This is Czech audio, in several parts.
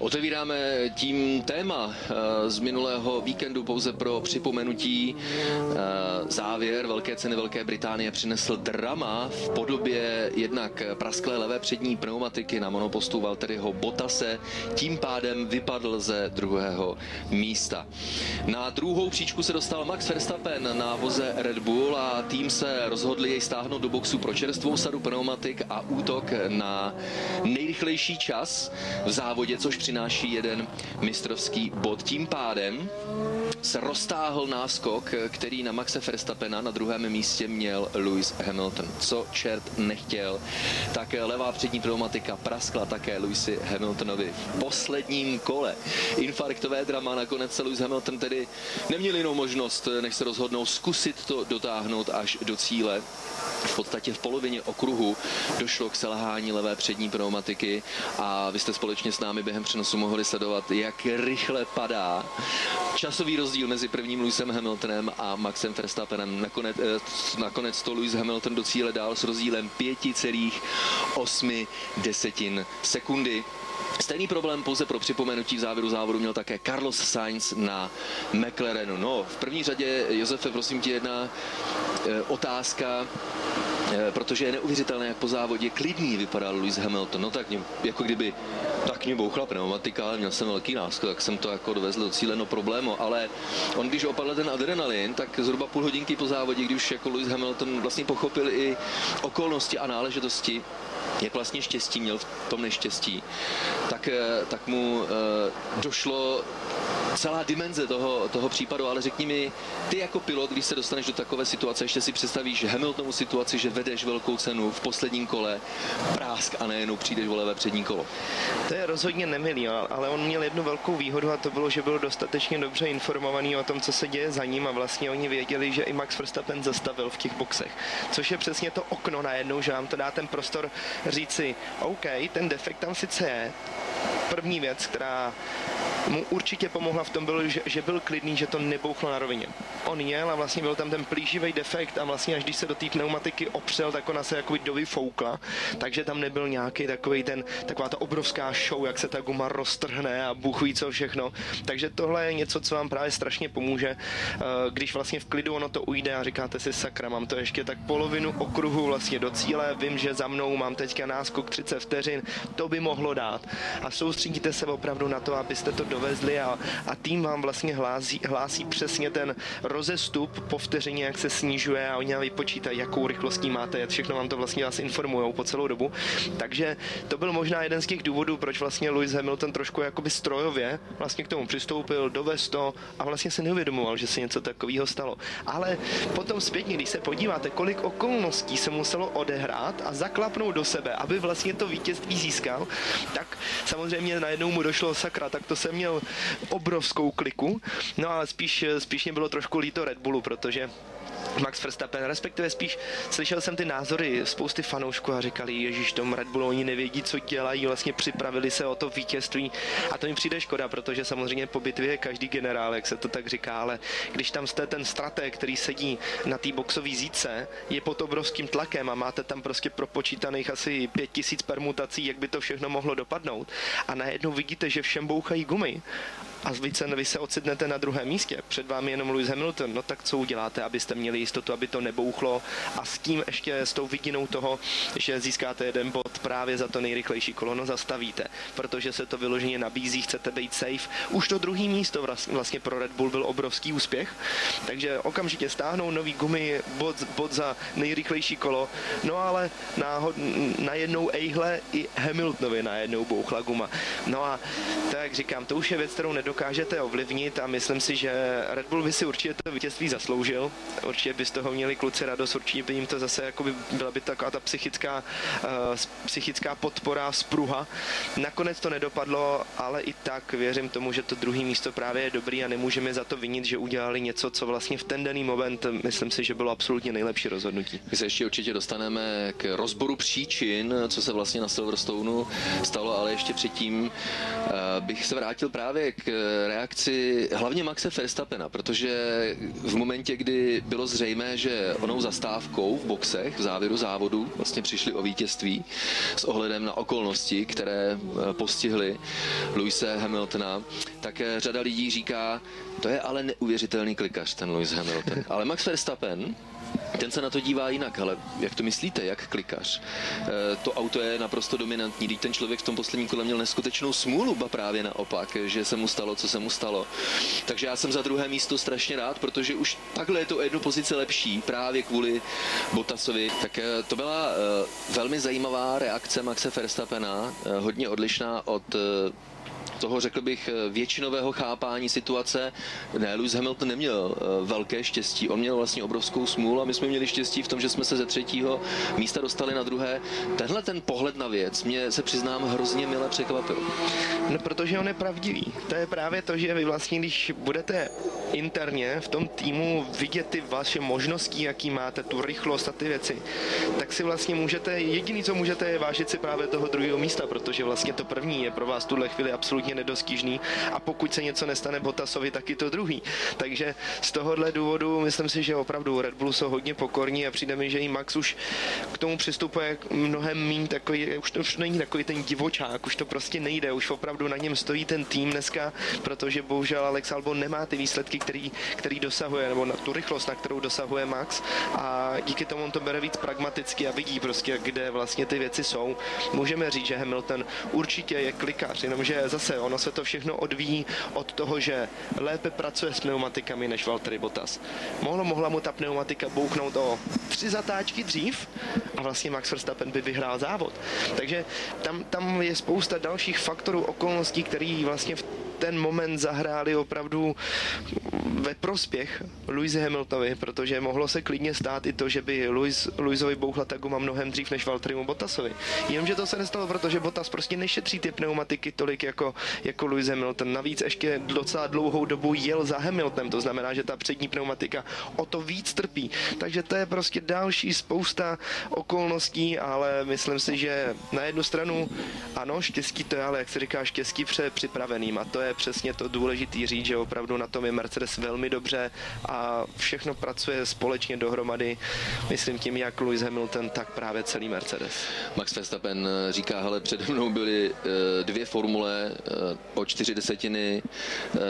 Otevíráme tím téma z minulého víkendu pouze pro připomenutí. Závěr Velké ceny Velké Británie přinesl drama v podobě jednak prasklé levé přední pneumatiky na monopostu Valtteriho Bottase. Tím pádem vypadl ze druhého místa. Na druhou příčku se dostal Max Verstappen na voze Red Bull a tým se rozhodli jej stáhnout do boxu pro čerstvou sadu pneumatik a útok na nejrychlejší čas v závodě, což přináší jeden mistrovský bod. Tím pádem se roztáhl náskok, který na Maxe Verstappena na druhém místě měl Lewis Hamilton. Co čert nechtěl, tak levá přední pneumatika praskla také Lewisi Hamiltonovi v posledním kole. Infarktové drama, nakonec se Lewis Hamilton tedy neměl jinou možnost, než se rozhodnou zkusit to dotáhnout až do cíle. V podstatě v polovině okruhu došlo k selhání levé přední pneumatiky a vy jste společně s námi během přenosu mohli sledovat, jak rychle padá. Časový rozdíl mezi prvním Lewisem Hamiltonem a Maxem Verstappenem. Nakonec to Lewis Hamilton do cíle dál s rozdílem 5,8 sekundy. Stejný problém pouze pro připomenutí v závěru závodu měl také Carlos Sainz na McLarenu. No, v první řadě, Josefe, prosím tě, jedna otázka, protože je neuvěřitelné, jak po závodě klidný vypadal Lewis Hamilton. No tak mě, jako kdyby, tak mě bouchla pneumatika, ale měl jsem velký náskok, tak jsem to jako dovezl do cíle, no problémo, ale on když opadl ten adrenalin, tak zhruba půl hodinky po závodě, když jako Lewis Hamilton vlastně pochopil i okolnosti a náležitosti, jak vlastně štěstí měl v tom neštěstí, tak mu došlo celá dimenze toho případu. Ale řekni mi, ty jako pilot, když se dostaneš do takové situace, ještě si představíš Hamiltonovu situaci, že vedeš velkou cenu v posledním kole, prásk a nejenom přijdeš o levé přední kolo. To je rozhodně nemilý, ale on měl jednu velkou výhodu a to bylo, že byl dostatečně dobře informovaný o tom, co se děje za ním a vlastně oni věděli, že i Max Verstappen zastavil v těch boxech, což je přesně to okno najednou, že vám to dá ten prostor říci, OK, ten defekt tam sice je. První věc, která mu určitě pomohla v tom, bylo, že byl klidný, že to nebouchlo na rovině. On jel a vlastně byl tam ten plíživý defekt a vlastně až když se do té pneumatiky opřel, tak ona se jakoby dovyfoukla, takže tam nebyl nějaký taková ta obrovská show, jak se ta guma roztrhne a bůh ví co všechno. Takže tohle je něco, co vám právě strašně pomůže, když vlastně v klidu ono to ujde a říkáte si sakra, mám to ještě tak polovinu okruhu vlastně do cíle, vím, že za mnou mám teďka náskok 30 vteřin, to by mohlo dát. A soustředíte se opravdu na to, abyste to dovezli a tým vám vlastně hlásí přesně ten rozestup po vteřině, jak se snižuje a oni vám vypočítají, jakou rychlostí máte jet. Všechno vám to vlastně vás informujou po celou dobu. Takže to byl možná jeden z těch důvodů, proč vlastně Lewis Hamilton trošku jakoby strojově vlastně k tomu přistoupil, dovez to a vlastně se neuvědomoval, že se něco takového stalo. Ale potom zpětně, když se podíváte, kolik okolností se muselo odehrát a zaklapnout do sebe, aby vlastně to vítězství získal, tak samozřejmě najednou mu došlo sakra, tak to jsem měl obrovskou kliku, no ale spíš mě bylo trošku líto Red Bullu, protože Max Verstappen, respektive spíš slyšel jsem ty názory spousty fanoušků a říkali, ježíš, tomu Red Bullu oni nevědí, co dělají, vlastně připravili se o to vítězství a to mi přijde škoda, protože samozřejmě po bitvě je každý generál, jak se to tak říká, ale když tam jste ten stratég, který sedí na té boxové zítce, je pod obrovským tlakem a máte tam prostě propočítaných asi 5000 permutací, jak by to všechno mohlo dopadnout a najednou vidíte, že všem bouchají gumy a vy se ocitnete na druhém místě, před vámi jenom Lewis Hamilton, no tak co uděláte, abyste měli jistotu, aby to nebouchlo a s tím ještě s tou vidinou toho, že získáte jeden bod právě za to nejrychlejší kolo, no zastavíte, protože se to vyloženě nabízí, chcete být safe. Už to druhý místo vlastně pro Red Bull byl obrovský úspěch, takže okamžitě stáhnou nový gumy, bod za nejrychlejší kolo, no ale najednou ejhle i Hamiltonovi najednou bouchla guma. No a tak říkám, to už je věc, kterou nedokážete ovlivnit a myslím si, že Red Bull by si určitě to vítězství zasloužil, určitě by z toho měli kluci radost, určitě by jim to zase jakoby byla by taková ta psychická podpora, spruha. Nakonec to nedopadlo, ale i tak věřím tomu, že to druhé místo právě je dobrý a nemůžeme za to vinit, že udělali něco, co vlastně v ten daný moment, myslím si, že bylo absolutně nejlepší rozhodnutí. My se ještě určitě dostaneme k rozboru příčin, co se vlastně na Silverstoneu stalo, ale ještě předtím bych se vrátil právě k reakci hlavně Maxe Verstappena, protože v momentě, kdy bylo zřejmé, že onou zastávkou v boxech v závěru závodu vlastně přišli o vítězství s ohledem na okolnosti, které postihly Lewise Hamiltona, tak řada lidí říká, to je ale neuvěřitelný klikař ten Lewis Hamilton. Ale Max Verstappen, ten se na to dívá jinak, ale jak to myslíte, jak klikař? To auto je naprosto dominantní, když ten člověk v tom posledním kole měl neskutečnou smůlu, ba právě naopak, že se mu stalo, co se mu stalo. Takže já jsem za druhé místo strašně rád, protože už takhle je to jednu pozici lepší, právě kvůli Bottasovi. Tak to byla velmi zajímavá reakce Maxe Verstappena, hodně odlišná od toho, řekl bych, většinového chápání situace. Ne, Lewis Hamilton neměl velké štěstí, on měl vlastně obrovskou smůlu a my jsme měli štěstí v tom, že jsme se ze třetího místa dostali na druhé. Tenhle ten pohled na věc mě, se přiznám, hrozně mile překvapil. No, protože on je pravdivý. To je právě to, že vy vlastně, když budete interně v tom týmu vidět ty vaše možnosti, jaký máte, tu rychlost a ty věci, tak si vlastně můžete, jediný, co můžete, je vážit si právě toho druhého místa, protože vlastně to první je pro vás tuhle chvíli absolutně nedostižný a pokud se něco nestane Bottasovi, tak i to druhý. Takže z tohohle důvodu myslím si, že opravdu Red Bull jsou hodně pokorní a přijde mi, že i Max už k tomu přistupuje mnohem méně takový, už není takový ten divočák, už to prostě nejde, už opravdu na něm stojí ten tým dneska, protože bohužel Alex Albon nemá ty výsledky, který dosahuje, nebo na tu rychlost, na kterou dosahuje Max, a díky tomu on to bere víc pragmaticky a vidí prostě, kde vlastně ty věci jsou. Můžeme říct, že Hamilton určitě je klikař, jenomže zase ono se to všechno odvíjí od toho, že lépe pracuje s pneumatikami než Valtteri Bottas. Mohla mu ta pneumatika bouchnout o 3 zatáčky dřív a vlastně Max Verstappen by vyhrál závod. Takže tam je spousta dalších faktorů, okolností, který vlastně v ten moment zahráli opravdu ve prospěch Lewise Hamiltonovi, protože mohlo se klidně stát i to, že by Lewisovi bouchla ta guma mnohem dřív než Valtterimu Bottasovi. Jenomže to se nestalo, protože Bottas prostě nešetří ty pneumatiky tolik jako Lewis Hamilton. Navíc ještě docela dlouhou dobu jel za Hamiltonem, to znamená, že ta přední pneumatika o to víc trpí. Takže to je prostě další spousta okolností, ale myslím si, že na jednu stranu ano, štěstí to je, ale jak se říká, štěstí připraveným, a to je přesně to důležitý říct, že opravdu na tom je Mercedes velmi dobře a všechno pracuje společně dohromady, myslím tím jak Lewis Hamilton, tak právě celý Mercedes. Max Verstappen říká, hele, přede mnou byly dvě formule o 0,4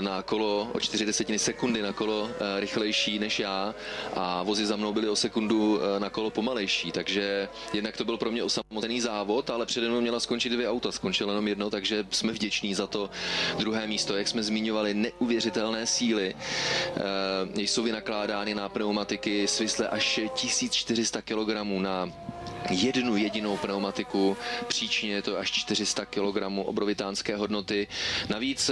na kolo, o 0,4 sekundy na kolo rychlejší než já a vozy za mnou byly o sekundu na kolo pomalejší, takže jednak to byl pro mě osamocený závod, ale přede mnou měla skončit dvě auta, skončilo jenom jedno, takže jsme vděční za to druhé místo. Jak jsme zmiňovali, neuvěřitelné síly, jsou vynakládány na pneumatiky svisle až 1400 kg na jednu jedinou pneumatiku, příčně je to až 400 kg obrovitánské hodnoty. Navíc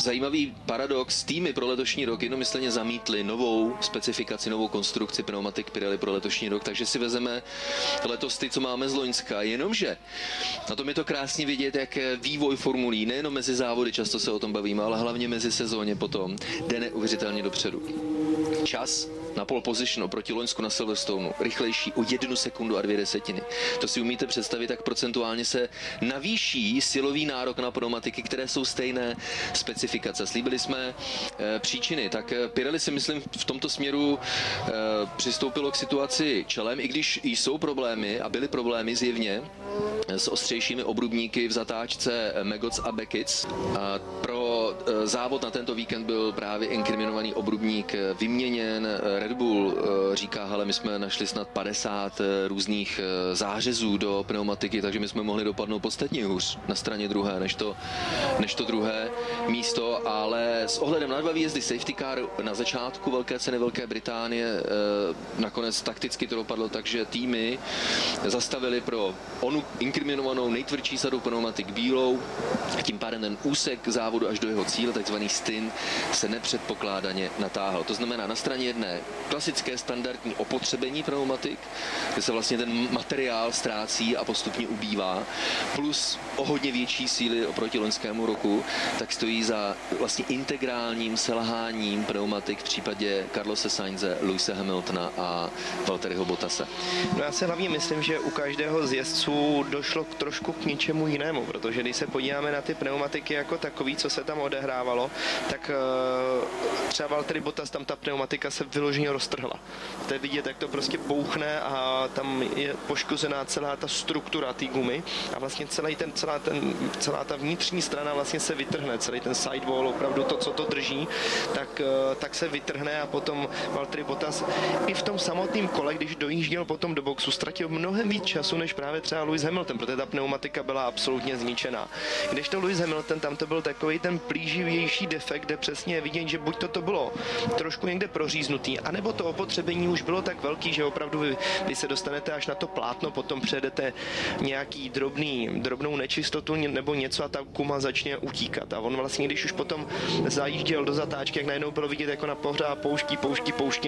zajímavý paradox, týmy pro letošní rok jednomyslně zamítly novou specifikaci, novou konstrukci pneumatik Pirelli pro letošní rok, takže si vezeme letos ty, co máme z loňska, jenomže na tom je to krásně vidět, jak vývoj formulí, nejenom mezi závody, často se o tom bavíme, ale hlavně mezi sezóně potom, jde neuvěřitelně dopředu. Čas na pole position oproti loňsku na Silverstone rychlejší o 1,2 sekundy. To si umíte představit, jak procentuálně se navýší silový nárok na pneumatiky, které jsou stejné specifikace. Slíbili jsme příčiny, tak Pirelli si myslím v tomto směru přistoupilo k situaci čelem, i když jsou problémy a byly problémy zjevně s ostřejšími obrubníky v zatáčce Magots a Beckets. Pro závod na tento víkend byl právě inkriminovaný obrubník vyměněn. Red Bull říká, hele, my jsme našli snad 50 různých zářezů do pneumatiky, takže my jsme mohli dopadnout podstatně hůř na straně druhé, než to druhé místo, ale s ohledem na dva výjezdy safety car na začátku Velké ceny Velké Británie nakonec takticky to dopadlo, takže týmy zastavili pro onu inkriminovanou nejtvrdší sadu pneumatik bílou a tím pádem ten úsek závodu až do jeho cíle, takzvaný stint, se nepředpokládaně natáhl. To znamená na straně jedné klasické standardní opotřebení pneumatik, kde se vlastně ten materiál ztrácí a postupně ubývá, plus o hodně větší síly oproti loňskému roku, tak stojí za vlastně integrálním selháním pneumatik v případě Carlose Sainze, Lewise Hamiltona a Valtteriho Bottase. No, já si hlavně myslím, že u každého z jezdců došlo trošku k něčemu jinému, protože když se podíváme na ty pneumatiky jako takový, co se tam odehrávalo, tak třeba Valtteri Bottas, tam ta pneumatika se vyloženě roztrhla. To je vidět, jak to prostě bouchne a tam je poškozená celá ta struktura té gumy a vlastně celá ta vnitřní strana vlastně se vytrhne, celý ten sidewall, opravdu to, co to drží, tak se vytrhne a potom Valtteri Bottas i v tom samotném kole, když dojížděl potom do boxu, ztratil mnohem víc času, než právě třeba Lewis Hamilton, protože ta pneumatika byla absolutně zničená. Když to Lewis Hamilton, tam to byl takový ten plíživější defekt, kde přesně je vidět, že buď to bylo trošku někde proříznutý, anebo to opotřebení už bylo tak velký, že opravdu vy se dostanete až na to plátno, potom přejedete nějaký drobnou nečistotu nebo něco a ta guma začne utíkat. A on vlastně, když už potom zajížděl do zatáčky, jak najednou bylo vidět, jako na pohřá pouští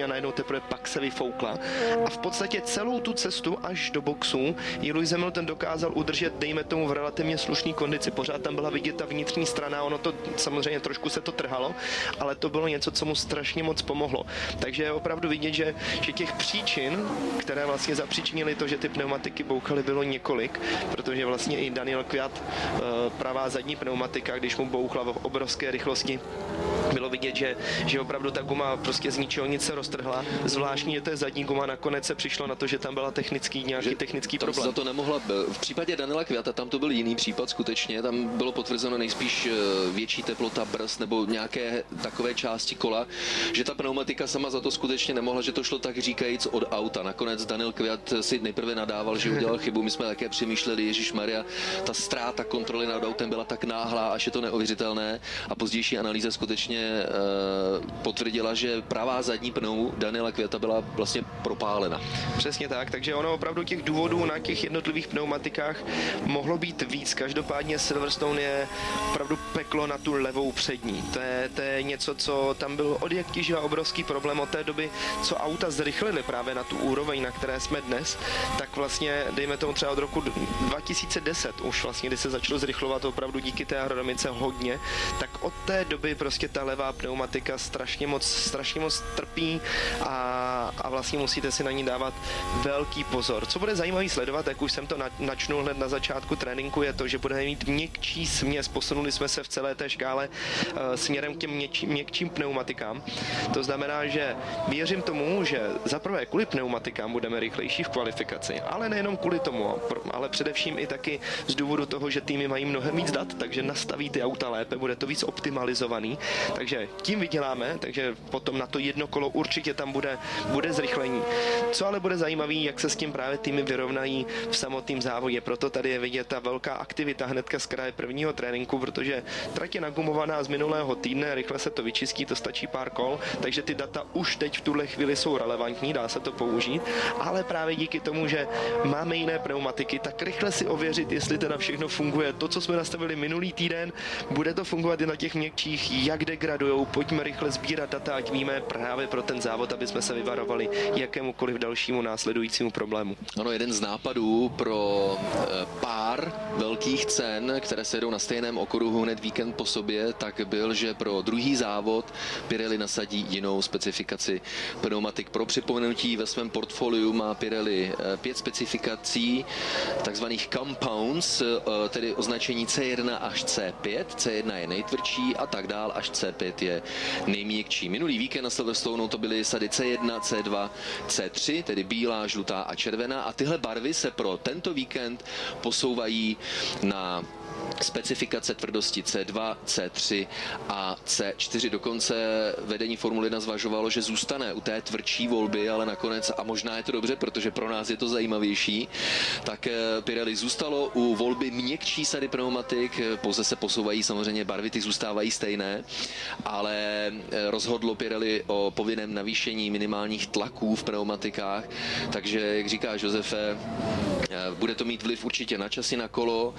a najednou teprve pak se vyfoukla. A v podstatě celou tu cestu až do boxu ji Lewis Hamilton dokázal udržet, dejme tomu, v relativně slušné kondici. Pořád tam byla vidět ta vnitřní strana, ono to samozřejmě trošku se to trhalo, ale to bylo něco, co mu strašně moc pomohlo. Takže je opravdu vidět, že těch příčin, které vlastně zapříčinily to, že ty pneumatiky bouchaly, bylo několik, protože vlastně i Daniil Kvyat, pravá zadní pneumatika, když mu bouchla v obrovské rychlosti, bylo vidět, že opravdu ta guma prostě z ničeho nic se roztrhla. Zvláštní je to je zadní guma, nakonec se přišlo na to, že tam byla nějaký technický problém. Za to nemohla. V případě Daniila Kvyata tam to byl jiný případ skutečně, tam bylo potvrzeno nejspíš větší teplota brzd nebo nějaké takové části kola, že ta pneumatika sama za to skutečně nemohla, že to šlo tak říkajíc od auta. Nakonec Daniil Kvyat si nejprve nadával, že udělal chybu, my jsme také přemýšleli, ježišmarja, ta ztráta kontroly nad autem byla tak náhlá, až je to neuvěřitelné, a pozdější analýza skutečně potvrdila, že pravá zadní pnou Daniila Kvyata byla vlastně propálena. Přesně tak, takže ono opravdu těch důvodů na těch jednotlivých pneumatikách mohlo být víc. Každopádně Silverstone je opravdu peklo na tu levou přední. To je něco, co tam byl od jak tíživa obrovský problém od té doby, co auta zrychlily právě na tu úroveň, na které jsme dnes, tak vlastně dejme tomu třeba od roku 2010 už vlastně, kdy se začalo zrychlovat opravdu díky té aerodynamice hodně, tak od té doby prostě ta levá pneumatika strašně moc trpí a vlastně musíte si na ní dávat velký pozor. Co bude zajímavý sledovat, jak už jsem to načnul hned na začátku tréninku, je to, že budeme mít měkčí směs. Posunuli jsme se v celé té škále směrem k těm měkčím pneumatikám. To znamená, že věřím tomu, že zaprvé kvůli pneumatikám budeme rychlejší v kvalifikaci, ale nejenom kvůli tomu, ale především i taky z důvodu toho, že týmy mají mnohem víc dat, takže nastaví ty auta lépe, bude to víc optimalizovaný. Takže tím vyděláme, takže potom na to jedno kolo určitě tam bude zrychlení. Co ale bude zajímavé, jak se s tím právě týmy vyrovnají v samotném závodě. Proto tady je vidět ta velká aktivita hnedka z kraje prvního tréninku, protože trať je nagumovaná z minulého týdne, rychle se to vyčistí, to stačí pár kol, takže ty data už teď v tuhle chvíli jsou relevantní, dá se to použít, ale právě díky tomu, že máme jiné pneumatiky, tak rychle si ověřit, jestli teda všechno funguje. To, co jsme nastavili minulý týden, bude to fungovat i na těch měkčích, jak degradujou, pojďme rychle sbírat data, ať víme právě pro ten závod, aby jsme se vyvarovali jakémukoliv dalšímu následujícímu problému. Ano, jeden z nápadů pro pár velkých cen, které se jedou na stejném okruhu hned víkend po sobě, tak byl, že pro druhý závod Pirelli nasadí jinou specifikaci pneumatik. Pro připomenutí, ve svém portfoliu má Pirelli 5 specifikací takzvaných compounds, tedy označení C1 až C5, C1 je nejtvrdší a tak dál až C5 je nejměkčí. Minulý víkend na Silverstone to byly sady C1, C2, C3, tedy bílá, žlutá a červená, a tyhle barvy se pro tento víkend posouvají na specifikace tvrdosti C2, C3 a C4. Dokonce vedení Formule 1 zvažovalo, že zůstane u té tvrdší volby, ale nakonec, a možná je to dobře, protože pro nás je to zajímavější, tak Pirelli zůstalo u volby měkčí sady pneumatik, pouze se posouvají samozřejmě barvy, ty zůstávají stejné, ale rozhodlo Pirelli o povinném navýšení minimálních tlaků v pneumatikách, takže, jak říká Josefe, bude to mít vliv určitě na časy na kolo,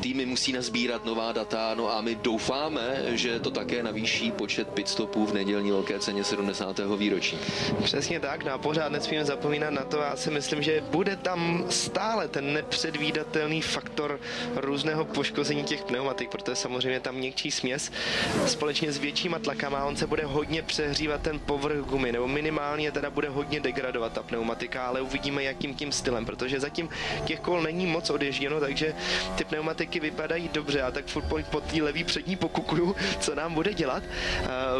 týmy musí nazbírat nová data, no a my doufáme, že to také navýší počet pitstopů v nedělní velké ceně 70. výročí. Přesně tak, no a pořád nesmíme zapomínat na to, já si myslím, že bude tam stále ten nepředvídatelný faktor různého poškození těch pneumatik, protože samozřejmě tam měkčí směs společně s většíma tlakama, on se bude hodně přehřívat ten povrch gumy, nebo minimálně teda bude hodně degradovat ta pneumatika, ale uvidíme, jakým tím stylem, protože zatím těch kol není moc odježděno, takže ty pneumatiky vypadají vypadají dobře, a tak furt po té levý přední pokukuju, co nám bude dělat,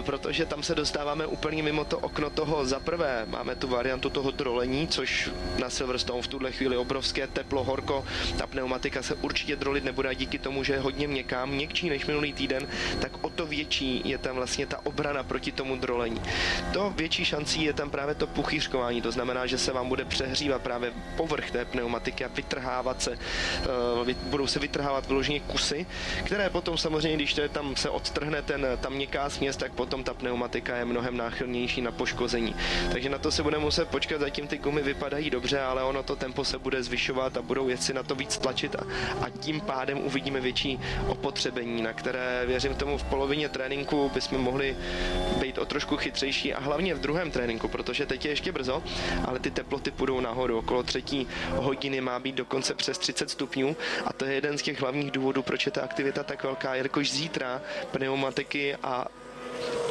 protože tam se dostáváme úplně mimo to okno toho. Za prvé máme tu variantu toho drolení, což na Silverstone v tuhle chvíli obrovské teplo, horko, ta pneumatika se určitě drolit nebude a díky tomu, že je hodně měkká, měkčí než minulý týden, tak o to větší je tam vlastně ta obrana proti tomu drolení. To větší šancí je tam právě to puchýřkování, to znamená, že se vám bude přehřívat právě povrch té pneumatiky a vytrhávat se, budou se vytrhávat vyloženě kusy, které potom samozřejmě, když tam se odtrhne ta měkká směs, tak potom ta pneumatika je mnohem náchylnější na poškození. Takže na to se bude muset počkat, zatím ty gumy vypadají dobře, ale ono to tempo se bude zvyšovat a budou jezdci na to víc tlačit a tím pádem uvidíme větší opotřebení, na které, věřím tomu, v polovině tréninku bychom mohli být o trošku chytřejší a hlavně v druhém tréninku, protože teď je ještě brzo, ale ty teploty půjdou nahoru. Okolo 3. hodiny má být dokonce přes 30 stupňů a to je jeden z těch hlavních důvodů, proč je ta aktivita tak velká, jelikož zítra pneumatiky a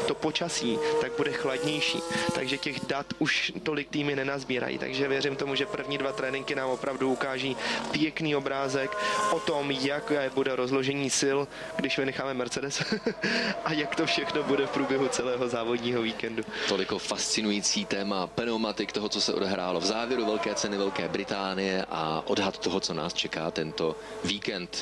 to počasí tak bude chladnější, takže těch dat už tolik týmy nenazbírají, takže věřím tomu, že první dva tréninky nám opravdu ukáží pěkný obrázek o tom, jak bude rozložení sil, když vynecháme Mercedes a jak to všechno bude v průběhu celého závodního víkendu. Toliko fascinující téma pneumatik, toho, co se odehrálo v závěru velké ceny Velké Británie a odhad toho, co nás čeká tento víkend.